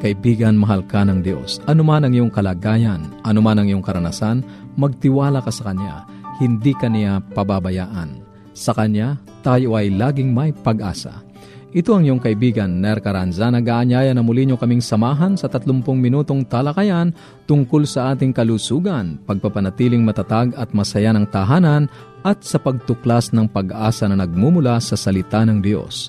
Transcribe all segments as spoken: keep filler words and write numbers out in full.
Kaibigan, mahal ka ng Diyos. Anuman ang iyong kalagayan, anuman ang iyong karanasan, magtiwala ka sa Kanya. Hindi ka niya pababayaan. Sa Kanya, tayo ay laging may pag-asa. Ito ang iyong kaibigan, Nerka Ranza, nag-aanyaya na muli niyo kaming samahan sa tatlumpung minutong talakayan tungkol sa ating kalusugan, pagpapanatiling matatag at masaya ng tahanan, at sa pagtuklas ng pag-asa na nagmumula sa salita ng Diyos.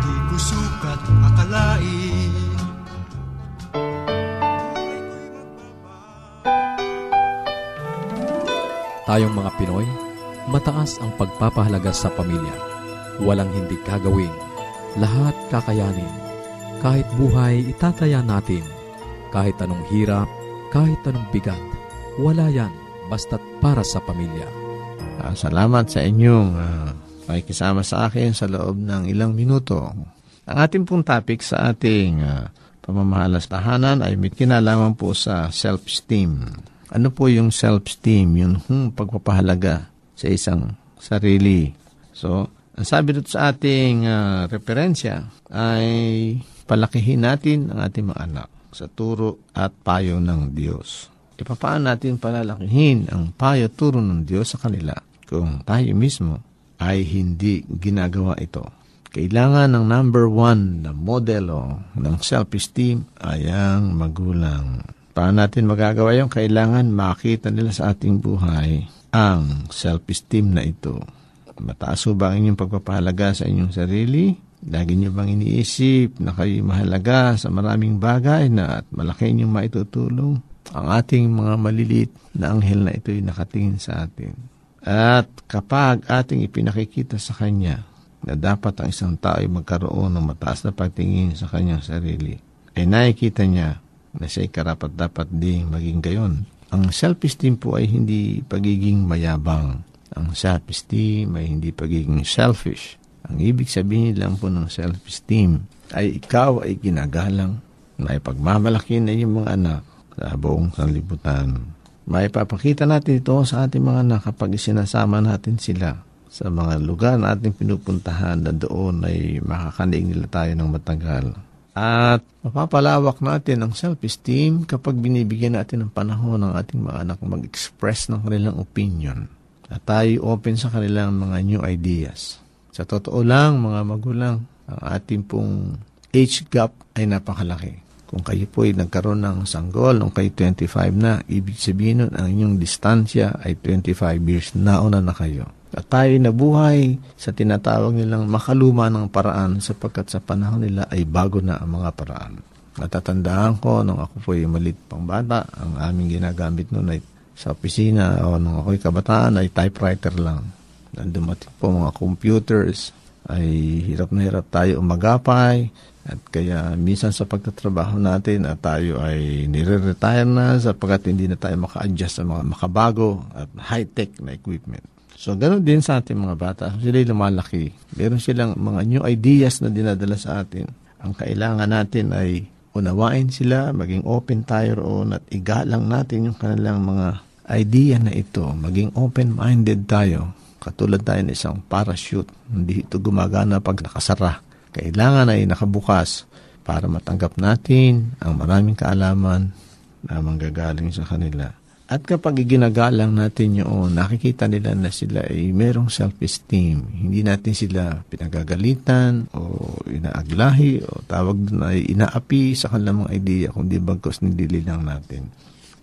Di ko sukat akalain. Tayong mga Pinoy, mataas ang pagpapahalaga sa pamilya. Walang hindi kagawin, lahat kakayanin. Kahit buhay, itataya natin. Kahit anong hirap, kahit anong bigat, wala yan basta't para sa pamilya. Uh, salamat sa inyong uh, pakikisama sa akin sa loob ng ilang minuto. Ang ating pong topic sa ating uh, pamamahalas tahanan ay may kinalaman po sa self-esteem. Ano po yung self-esteem, yung hmm, pagpapahalaga sa isang sarili? So, ang sabi dito sa ating uh, referensya ay palakihin natin ang ating mga anak sa turo at payo ng Diyos. E paano natin palalakihin ang payo turo ng Diyos sa kanila kung tayo mismo ay hindi ginagawa ito? Kailangan ng number one na modelo ng self-esteem ay ang magulang. Paano natin magagawa yung kailangan makita nila sa ating buhay ang self-esteem na ito? Mataas ba ang inyong pagpapahalaga sa inyong sarili? Lagi nyo bang iniisip na kayo mahalaga sa maraming bagay na at malaki inyong maitutulong? Ang ating mga maliliit na anghel na ito'y nakatingin sa atin. At kapag ating ipinakikita sa Kanya na dapat ang isang tao ay magkaroon ng mataas na pagtingin sa kanyang sarili, ay nakikita niya na siya'y karapat dapat ding maging gayon. Ang self-esteem po ay hindi pagiging mayabang. Ang self-esteem ay hindi pagiging selfish. Ang ibig sabihin lang po ng self-esteem ay ikaw ay ginagalang, may pagmamalaki na iyong mga anak sa buong sanlibutan. May papakita natin ito sa ating mga anak kapag isinasama natin sila sa mga lugar na ating pinupuntahan na doon ay makakanig nila tayo ng matagal. At mapapalawak natin ang self-esteem kapag binibigyan natin ng panahon ng ating mga anak mag-express ng kanilang opinion. At tayo open sa kanilang mga new ideas. Sa totoo lang, mga magulang, ang ating pong age gap ay napakalaki. Kung kayo po ay nagkaroon ng sanggol nung kayo twenty-five na, ibig sabihin nun ang inyong distansya ay twenty-five years nauna na kayo. At tayo nabuhay sa tinatawag nilang makaluma ng paraan sapagkat sa panahon nila ay bago na ang mga paraan. Natatandaan ko nung ako po ay maliit pang bata, ang aming ginagamit noon ay sa opisina o nung ako'y kabataan ay typewriter lang. Nang dumating po mga computers ay hirap na hirap tayo umagapay at kaya minsan sa pagtatrabaho natin at tayo ay nire-retire na sapagkat hindi na tayo maka-adjust sa mga makabago at high-tech na equipment. So, ganoon din sa ating mga bata. Sila'y lumalaki. Meron silang mga new ideas na dinadala sa atin. Ang kailangan natin ay unawain sila, maging open tayo roon at igalang natin yung kanilang mga idea na ito. Maging open-minded tayo. Katulad tayo ng isang parachute. Hindi ito gumagana pag nakasara. Kailangan ay nakabukas para matanggap natin ang maraming kaalaman na manggagaling sa kanila. At kapag iginagalang natin yun, nakikita nila na sila ay merong self-esteem. Hindi natin sila pinagagalitan o inaaglahi o tawag na inaapi sa kanilang mga idea kundi bagkos nilililang natin.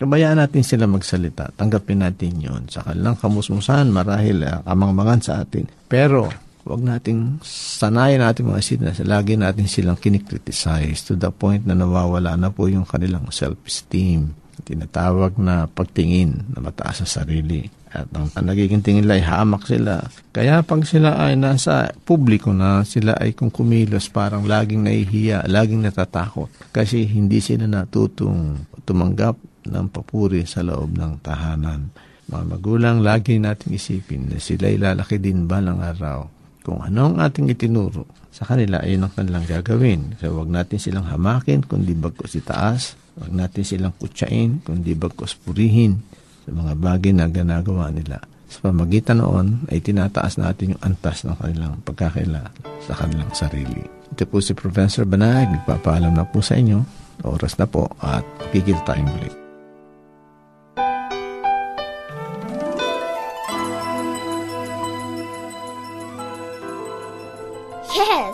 Kabayaan natin sila magsalita. Tanggapin natin yun. Sa kanilang kamusmusan, marahil uh, kamangmangan sa atin. Pero huwag nating sanayin natin mga sinas. Lagi natin silang kinikriticize to the point na nawawala na po yung kanilang self-esteem. Tinatawag na pagtingin na mataas sa sarili. At ang, ang nagiging tingin nila ay hamak sila. Kaya pag sila ay nasa publiko na, sila ay kung kumilos parang laging nahihiya, laging natatakot. Kasi hindi sila natutong tumanggap ng papuri sa loob ng tahanan. Mga magulang, lagi natin isipin na sila ay lalaki din balang araw. Kung anong ating itinuro sa kanila, ayun ang kanilang gagawin. So, huwag natin silang hamakin, kundi bagkos itaas. Huwag natin silang kutsain, kundi bagkos purihin sa mga bagay na ginagawa nila. Sa pamagitan noon, ay tinataas natin yung antas ng kanilang pagkakila sa kanilang sarili. Ito po si Professor Banag. Nagpapaalam na po sa inyo. Oras na po at kikil tayong muli. Yes,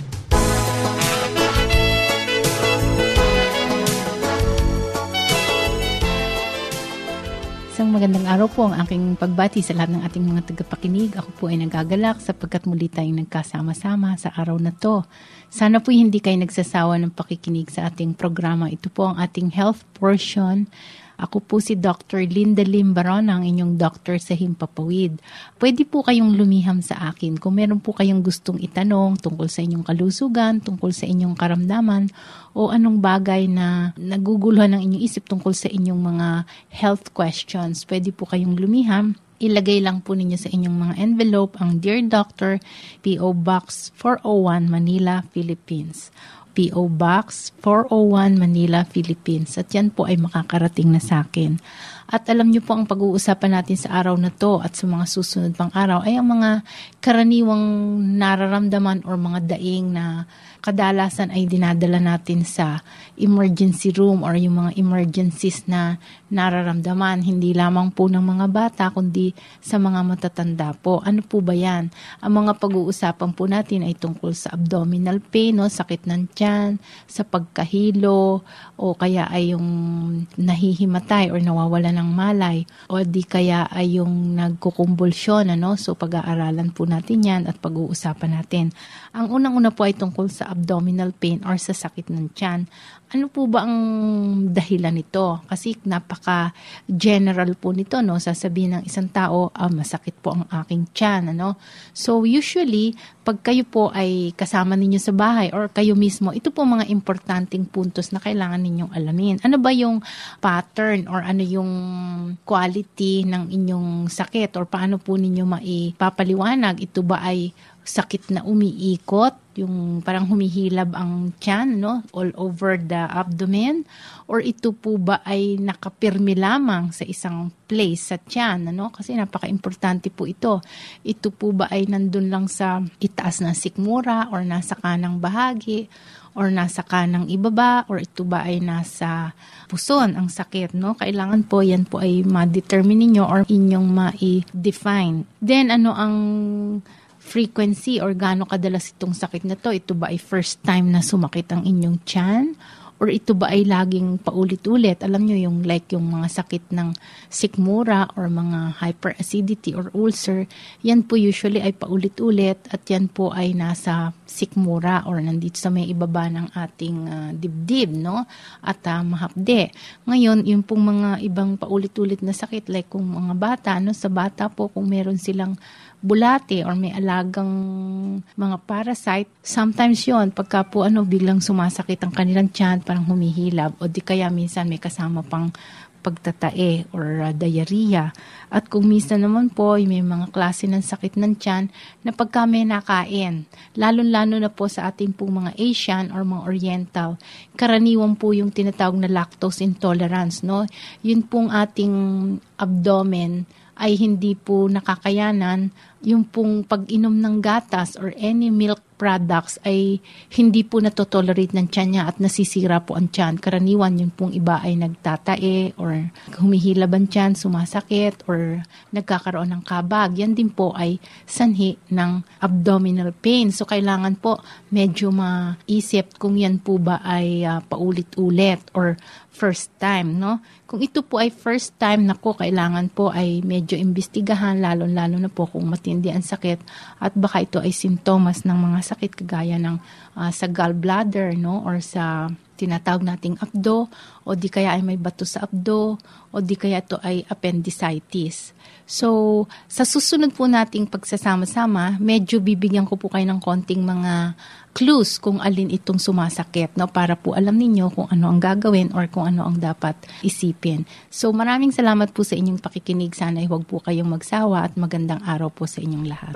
Isang magandang araw po ang aking pagbati sa lahat ng ating mga tagapakinig. Ako po ay nagagalak sapagkat muli tayong nagkasama-sama sa araw na to. Sana po hindi kayo nagsasawa ng pakikinig sa ating programa. Ito po ang ating health portion. Ako po si Doctor Linda Limbaron, ang inyong doctor sa Himpapawid. Pwede po kayong lumiham sa akin kung meron po kayong gustong itanong tungkol sa inyong kalusugan, tungkol sa inyong karamdaman, o anong bagay na naguguluhan ng inyong isip tungkol sa inyong mga health questions. Pwede po kayong lumiham ilagay lang po ninyo sa inyong mga envelope ang Dear Doctor, P O. Box four oh one, Manila, Philippines. P O. Box four oh one, Manila, Philippines. At yan po ay makakarating na sa akin. At alam niyo po, ang pag-uusapan natin sa araw na to at sa mga susunod pang araw ay ang mga karaniwang nararamdaman o mga daing na kadalasan ay dinadala natin sa emergency room or yung mga emergencies na nararamdaman. Hindi lamang po ng mga bata, kundi sa mga matatanda po. Ano po ba yan? Ang mga pag-uusapan po natin ay tungkol sa abdominal pain, no? Sakit ng tiyan, sa pagkahilo, o kaya ay yung nahihimatay or nawawala ng malay, o di kaya ay yung nagkukumbulsyon, ano? So pag-aaralan po natin yan at pag-uusapan natin. Ang unang-una po ay tungkol sa abdominal pain or sa sakit ng tiyan. Ano po ba ang dahilan nito? Kasi napaka-general po nito, no? Sasabihin ng isang tao, ah, masakit po ang aking tiyan, ano? So usually, pag kayo po ay kasama ninyo sa bahay or kayo mismo, ito po mga importanteng puntos na kailangan ninyong alamin. Ano ba yung pattern or ano yung quality ng inyong sakit or paano po ninyo maipapaliwanag? Ito ba ay sakit na umiikot, yung parang humihilab ang tiyan, no? All over the abdomen, or ito po ba ay nakapirmi lamang sa isang place sa tiyan, ano? Kasi napaka-importante po ito. Ito po ba ay nandun lang sa itaas ng sikmura, or nasa kanang bahagi, or nasa kanang ibaba, or ito ba ay nasa puson ang sakit, no? Kailangan po, yan po ay ma-determine ninyo or inyong ma-define. Then, ano ang frequency or gaano kadalas itong sakit na to? Ito ba ay first time na sumakit ang inyong tiyan? Or ito ba ay laging paulit-ulit? Alam nyo yung like yung mga sakit ng sikmura or mga hyperacidity or ulcer, yan po usually ay paulit-ulit at yan po ay nasa sikmura or nandito sa may ibaba ng ating uh, dibdib, no? At uh, mahapde. Ngayon, yung pong mga ibang paulit-ulit na sakit like kung mga bata, no? Sa bata po kung meron silang bulate or may alagang mga parasite, sometimes yon pagka po ano, biglang sumasakit ang kanilang tiyan, parang humihilab, o di kaya minsan may kasama pang pagtatae or uh, diarrhea. At kung minsan naman po, may mga klase ng sakit ng tiyan na pagka may nakain, lalo-lalo na po sa ating pong mga Asian or mga Oriental, karaniwan po yung tinatawag na lactose intolerance, no? Yun pong ating abdomen ay hindi po nakakayanan, yung pong pag-inom ng gatas or any milk products ay hindi po natotolerate ng tiyan niya at nasisira po ang tiyan. Karaniwan yun pong iba ay nagtatae or humihilab ang tiyan, sumasakit, or nagkakaroon ng kabag. Yan din po ay sanhi ng abdominal pain. So, kailangan po medyo maisip kung yan po ba ay uh, paulit-ulit or first time, no? Kung ito po ay first time, naku, kailangan po ay medyo imbestigahan, lalo-lalo na po kung matindi ang sakit at baka ito ay sintomas ng mga sakit kagaya ng uh, sa gallbladder, no? Or sa tinatawag nating abdo, o di kaya ay may bato sa abdo, o di kaya ito ay appendicitis. So, sa susunod po nating pagsasama-sama, medyo bibigyan ko po kayo ng konting mga clues kung alin itong sumasakit, no? Para po alam ninyo kung ano ang gagawin or kung ano ang dapat isipin. So, maraming salamat po sa inyong pakikinig. Sana ay huwag po kayong magsawa at magandang araw po sa inyong lahat.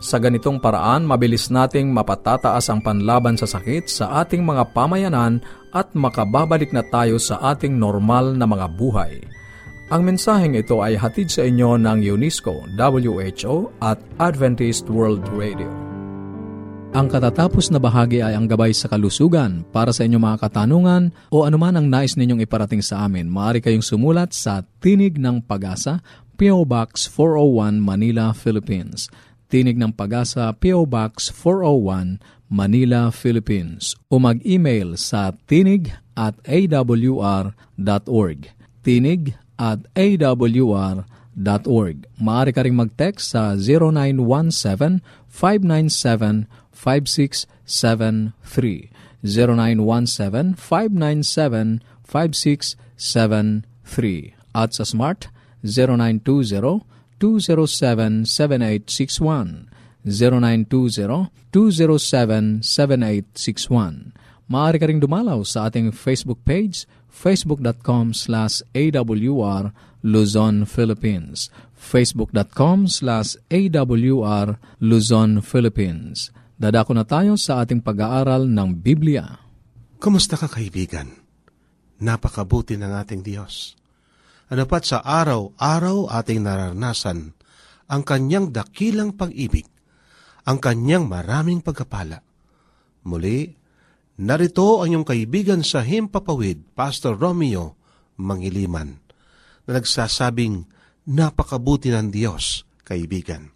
Sa ganitong paraan, mabilis nating mapatataas ang panlaban sa sakit sa ating mga pamayanan at makababalik na tayo sa ating normal na mga buhay. Ang mensaheng ito ay hatid sa inyo ng UNESCO, W H O at Adventist World Radio. Ang katatapos na bahagi ay ang gabay sa kalusugan. Para sa inyong mga katanungan o anuman ang nais ninyong iparating sa amin, maaari kayong sumulat sa Tinig ng Pag-asa, P O. Box four oh one, Manila, Philippines. Tinig ng Pag-asa, P O. Box four oh one, Manila, Philippines. O mag-email sa tinig at a w r dot org. tinig at a w r dot org. Maaari ka rin mag-text sa zero nine one seven 0917-597-5673. zero nine one seven, five nine seven, five six seven three. At sa Smart, zero nine two zero, two zero seven, seven eight six one. zero nine two zero, two zero seven, seven eight six one. Maaari ka ring dumalaw sa ating Facebook page, facebook.com slash AWR Luzon, Philippines. facebook.com slash AWR Luzon, Philippines. Dadako na tayo sa ating pag-aaral ng Biblia. Kumusta ka, kaibigan? Napakabuti ng ating Diyos. Ano pat sa araw-araw ating nararanasan ang kanyang dakilang pag-ibig, ang kanyang maraming pagkapala. Muli, narito ang iyong kaibigan sa Himpapawid, Pastor Romeo Mangiliman, na nagsasabing napakabuti ng Diyos, kaibigan.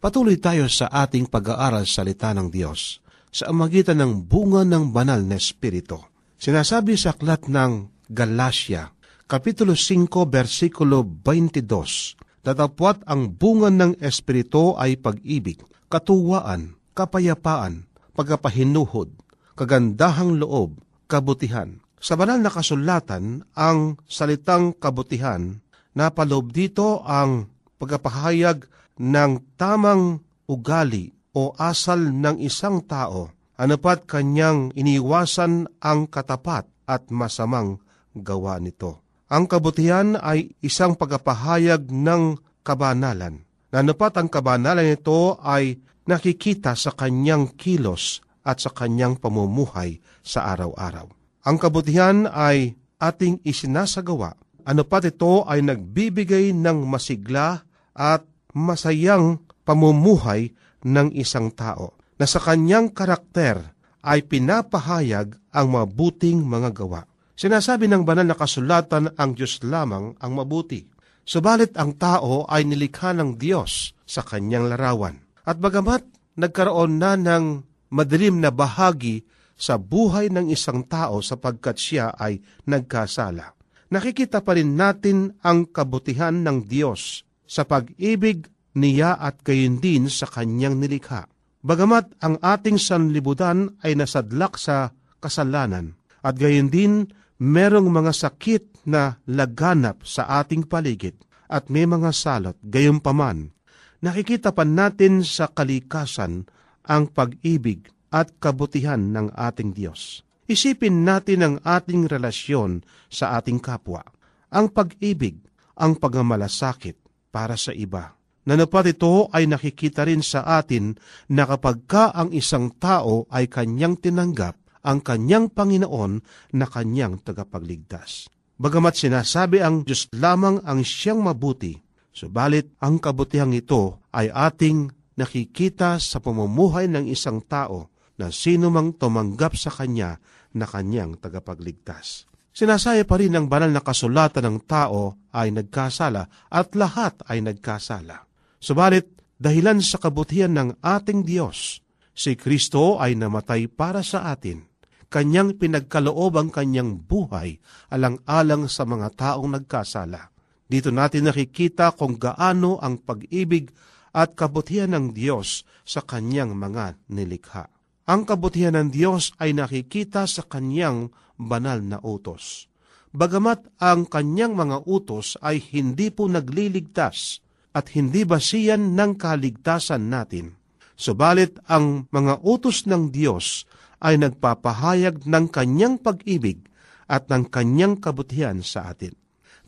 Patuloy tayo sa ating pag-aaral sa salita ng Diyos sa amagitan ng bunga ng banal na espiritu. Sinasabi sa aklat ng Galatia, Kapitulo five, versikulo twenty-two, tatapwat ang bunga ng espiritu ay pag-ibig, katuwaan, kapayapaan, pagkapahinuhod, kagandahang loob, kabutihan. Sa banal na kasulatan, ang salitang kabutihan, napaloob dito ang pagpapahayag ng tamang ugali o asal ng isang tao, anupat kanyang iniwasan ang katapat at masamang gawa nito. Ang kabutihan ay isang pagpapahayag ng kabanalan. Nanupat ang kabanalan nito ay nakikita sa kanyang kilos at sa kanyang pamumuhay sa araw-araw. Ang kabutihan ay ating isinasagawa. Anupat ito ay nagbibigay ng masigla at masayang pamumuhay ng isang tao, na sa kanyang karakter ay pinapahayag ang mabuting mga gawa. Sinasabi ng banal na kasulatan, ang Diyos lamang ang mabuti. Subalit ang tao ay nilikha ng Diyos sa kanyang larawan. At bagamat nagkaroon na ng madilim na bahagi sa buhay ng isang tao sapagkat siya ay nagkasala, nakikita pa rin natin ang kabutihan ng Diyos sa pag-ibig niya at gayon din sa kanyang nilikha. Bagamat ang ating sanlibutan ay nasadlak sa kasalanan at gayon din merong mga sakit na laganap sa ating paligid at may mga salot, gayunpaman, nakikita pa natin sa kalikasan ang pag-ibig at kabutihan ng ating Diyos. Isipin natin ang ating relasyon sa ating kapwa, ang pag-ibig, ang pagmamalasakit para sa iba. Nanupat ito ay nakikita rin sa atin na kapag ka ang isang tao ay kanyang tinanggap ang kanyang Panginoon na kanyang tagapagligtas. Bagamat sinasabi ang Diyos lamang ang siyang mabuti, subalit ang kabutihang ito ay ating nakikita sa pamumuhay ng isang tao na sinumang tumanggap sa kanya na kanyang tagapagligtas. Sinasaya pa rin ang banal na kasulatan ng tao ay nagkasala at lahat ay nagkasala. Subalit, dahilan sa kabutihan ng ating Diyos, si Kristo ay namatay para sa atin. Kanyang pinagkaloob ang kanyang buhay alang-alang sa mga taong nagkasala. Dito natin nakikita kung gaano ang pag-ibig at kabutihan ng Diyos sa kanyang mga nilikha. Ang kabutihan ng Diyos ay nakikita sa kanyang banal na utos. Bagamat ang kanyang mga utos ay hindi po nagliligtas at hindi basihan ng kaligtasan natin, subalit ang mga utos ng Diyos ay nagpapahayag ng kanyang pag-ibig at ng kanyang kabutihan sa atin.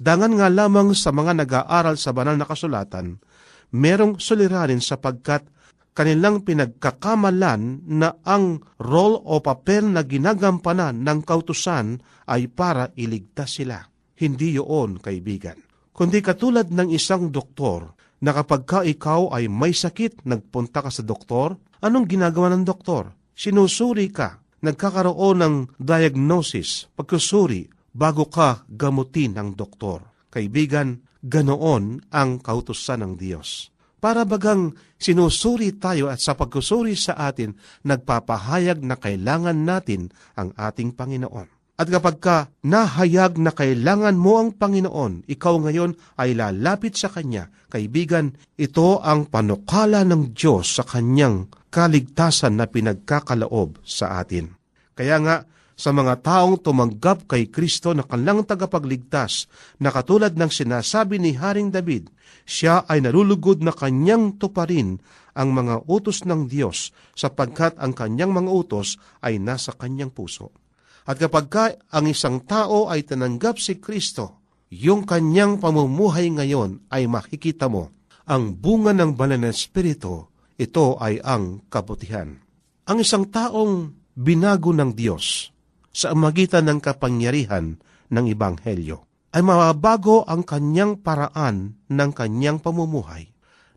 Dangan nga lamang sa mga nag-aaral sa banal na kasulatan, merong suliranin sapagkat kanilang pinagkakamalan na ang role o papel na ginagampanan ng kautusan ay para iligtas sila. Hindi yun, kaibigan, kundi katulad ng isang doktor, na kapag ka ikaw ay may sakit, nagpunta ka sa doktor, anong ginagawa ng doktor? Sinusuri ka, nagkakaroon ng diagnosis, pagsusuri, bago ka gamutin ng doktor. Kaibigan, ganoon ang kautusan ng Diyos. Para bagang sinusuri tayo at sa pagsusuri sa atin, nagpapahayag na kailangan natin ang ating Panginoon. At kapag ka nahayag na kailangan mo ang Panginoon, ikaw ngayon ay lalapit sa Kanya. Kaibigan, ito ang panukala ng Diyos sa Kanyang kaligtasan na pinagkakalaob sa atin. Kaya nga, sa mga taong tumanggap kay Kristo na kanilang tagapagligtas, na katulad ng sinasabi ni Haring David, siya ay nalulugod na kanyang tuparin ang mga utos ng Diyos sapagkat ang kanyang mga utos ay nasa kanyang puso. At kapag ka ang isang tao ay tinanggap si Kristo, yung kanyang pamumuhay ngayon ay makikita mo ang bunga ng banal na espiritu, ito ay ang kabutihan. Ang isang taong binago ng Diyos sa magitan ng kapangyarihan ng Ebanghelyo ay mababago ang kanyang paraan ng kanyang pamumuhay,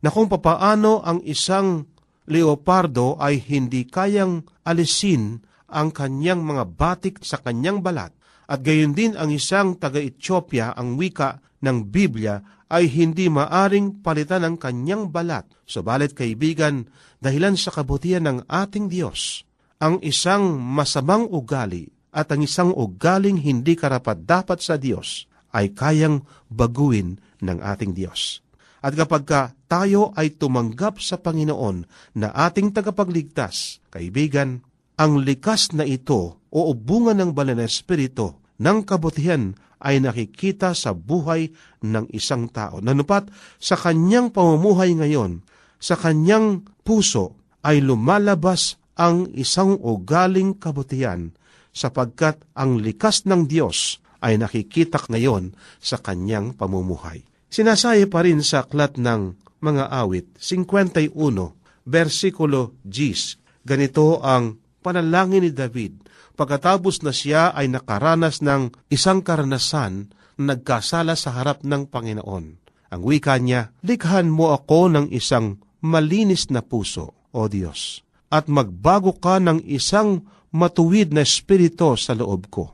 na kung papaano ang isang leopardo ay hindi kayang alisin ang kanyang mga batik sa kanyang balat, at gayon din ang isang taga-Ethiopia, ang wika ng Biblia ay hindi maaring palitan ng kanyang balat. Subalit kaibigan, dahilan sa kabutihan ng ating Diyos, ang isang masamang ugali at ang isang ugaling hindi karapat-dapat sa Diyos ay kayang baguhin ng ating Diyos. At kapag ka tayo ay tumanggap sa Panginoon na ating tagapagligtas, kaibigan, ang likas na ito o bunga ng banal na espiritu ng kabutihan ay nakikita sa buhay ng isang tao. Nanupat sa kanyang pamumuhay ngayon, sa kanyang puso ay lumalabas ang isang ugaling kabutihan sapagkat ang likas ng Diyos ay nakikita ngayon sa kanyang pamumuhay. Sinasabi pa rin sa aklat ng mga awit, fifty-one, versikulo ten, ganito ang panalangin ni David pagkatapos na siya ay nakaranas ng isang karanasan na nagkasala sa harap ng Panginoon. Ang wika niya, "Likhan mo ako ng isang malinis na puso, O Diyos, at magbago ka ng isang matuwid na espiritu sa loob ko."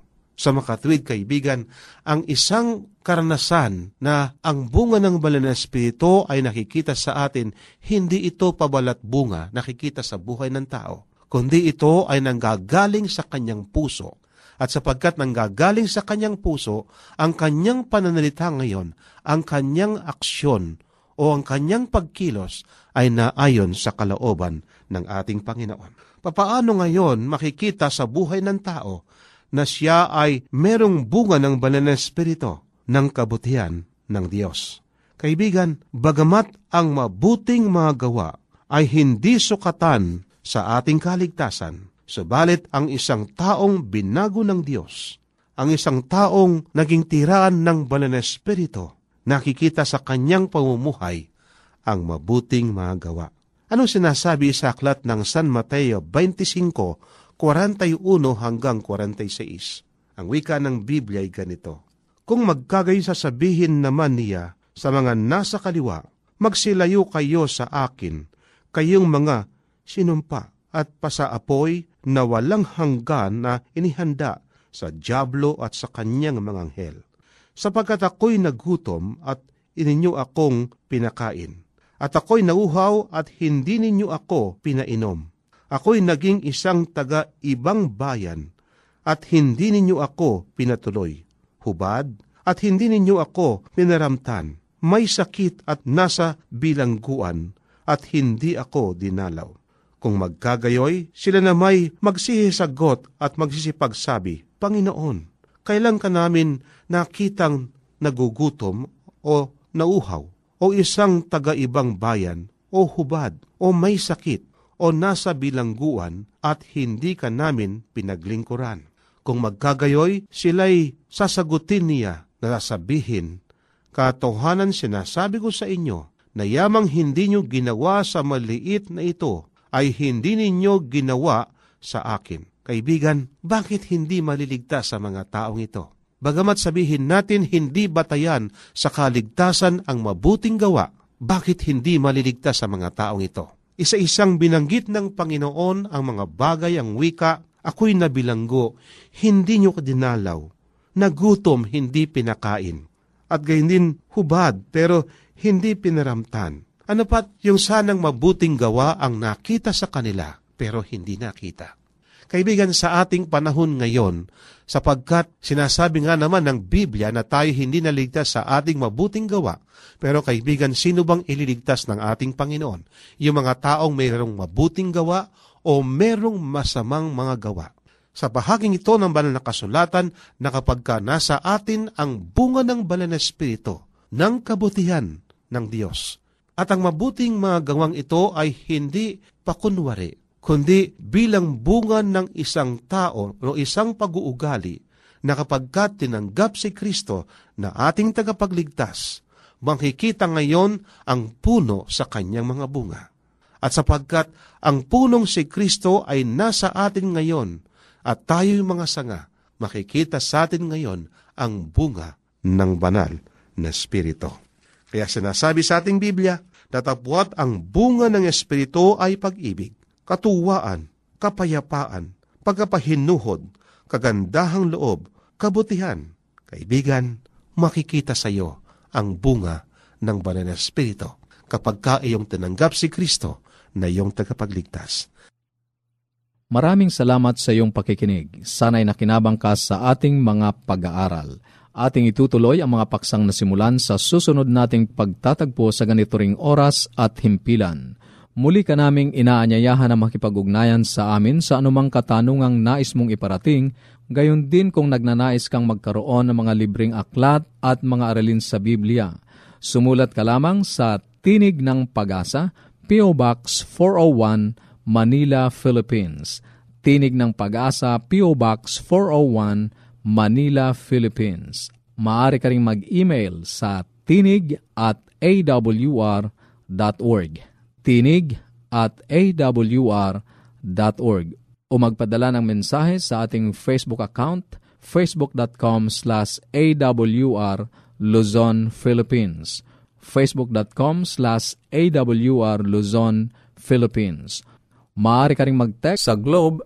Sa makatwid, kaibigan, ang isang karanasan na ang bunga ng banal na espiritu ay nakikita sa atin, hindi ito pabalat bunga nakikita sa buhay ng tao, kundi ito ay nanggagaling sa kanyang puso. At sapagkat nanggagaling sa kanyang puso, ang kanyang pananalita ngayon, ang kanyang aksyon o ang kanyang pagkilos ay naayon sa kalooban ng ating Panginoon. Papaano ngayon makikita sa buhay ng tao na siya ay merong bunga ng banal na espiritu ng kabutihan ng Diyos? Kaibigan, bagamat ang mabuting mga gawa ay hindi sukatan sa ating kaligtasan, subalit ang isang taong binago ng Diyos, ang isang taong naging tiraan ng banal na espiritu, nakikita sa kanyang pamumuhay ang mabuting mga gawa. Ano sinasabi sa aklat ng San Mateo twenty-five, forty-one hanggang forty-six? Ang wika ng Biblia ay ganito, "Kung magkagay sasabihin naman niya sa mga nasa kaliwa, magsilayo kayo sa akin, kayong mga sinumpa at pasaapoy na walang hanggan na inihanda sa dyablo at sa kanyang mga anghel. Sapagkat ako'y nagutom at ininyo akong pinakain, at ako'y nauhaw at hindi ninyo ako pinainom. Ako'y naging isang taga-ibang bayan at hindi ninyo ako pinatuloy. Hubad at hindi ninyo ako pinaramtan. May sakit at nasa bilangguan at hindi ako dinalaw. Kung magkagayoy, sila na may magsisisagot at magsisipagsabi, Panginoon, kailan ka namin nakitang nagugutom o nauhaw o isang taga-ibang bayan o hubad o may sakit o nasa bilangguan at hindi ka namin pinaglingkuran?" Kung magkagayoy, sila'y sasagutin niya na sasabihin, "Katotohanan sinasabi ko sa inyo na yamang hindi niyo ginawa sa maliit na ito, ay hindi ninyo ginawa sa akin." Kaibigan, bakit hindi maliligtas sa mga taong ito? Bagamat sabihin natin hindi batayan sa kaligtasan ang mabuting gawa, bakit hindi maliligtas sa mga taong ito? Isa-isang binanggit ng Panginoon ang mga bagay, ang wika, "Ako'y nabilanggo, hindi nyo dinalaw, nagutom, hindi pinakain, at gayon din hubad, pero hindi pinaramtan." Ano pat yung sanang mabuting gawa ang nakita sa kanila, pero hindi nakita? Kaibigan, sa ating panahon ngayon, sapagkat sinasabi nga naman ng Biblia na tayo hindi naligtas sa ating mabuting gawa. Pero kaibigan, sino bang ililigtas ng ating Panginoon? Yung mga taong mayroong mabuting gawa o mayroong masamang mga gawa. Sa bahaging ito ng banal na kasulatan, na kapag ka nasa atin ang bunga ng banal na espiritu, ng kabutihan ng Diyos. At ang mabuting mga gawang ito ay hindi pakunwari, kundi bilang bunga ng isang tao o isang pag-uugali na kapag tinanggap si Kristo na ating tagapagligtas, makikita ngayon ang puno sa kanyang mga bunga. At sapagkat ang punong si Kristo ay nasa atin ngayon at tayo'y mga sanga, makikita sa atin ngayon ang bunga ng banal na Espiritu. Kaya sinasabi sa ating Biblia, datapwat ang bunga ng Espiritu ay pag-ibig, katuwaan, kapayapaan, pagkapahinuhod, kagandahang loob, kabutihan. Kaibigan, makikita sa iyo ang bunga ng banal na Espiritu kapag ka iyong tinanggap si Kristo na iyong tagapagligtas. Maraming salamat sa iyong pakikinig. Sana'y nakinabang ka sa ating mga pag-aaral. Ating itutuloy ang mga paksang nasimulan sa susunod nating pagtatagpo sa ganito ring oras at himpilan. Muli ka naming inaanyayahan na makipag-ugnayan sa amin sa anumang katanungang nais mong iparating, gayon din kung nagnanais kang magkaroon ng mga libreng aklat at mga aralin sa Biblia. Sumulat ka lamang sa Tinig ng Pag-asa, P O Box four oh one, Manila, Philippines. Tinig ng Pag-asa, P O Box four oh one, Manila, Philippines. Maaari ka ring mag-email sa tinig at a w r dot org. tinig at a w r dot org o magpadala ng mensahe sa ating Facebook account, facebook dot com slash a w r Luzon, Philippines, facebook dot com slash a w r Luzon, Philippines. Maaari ka ring mag-text sa Globe,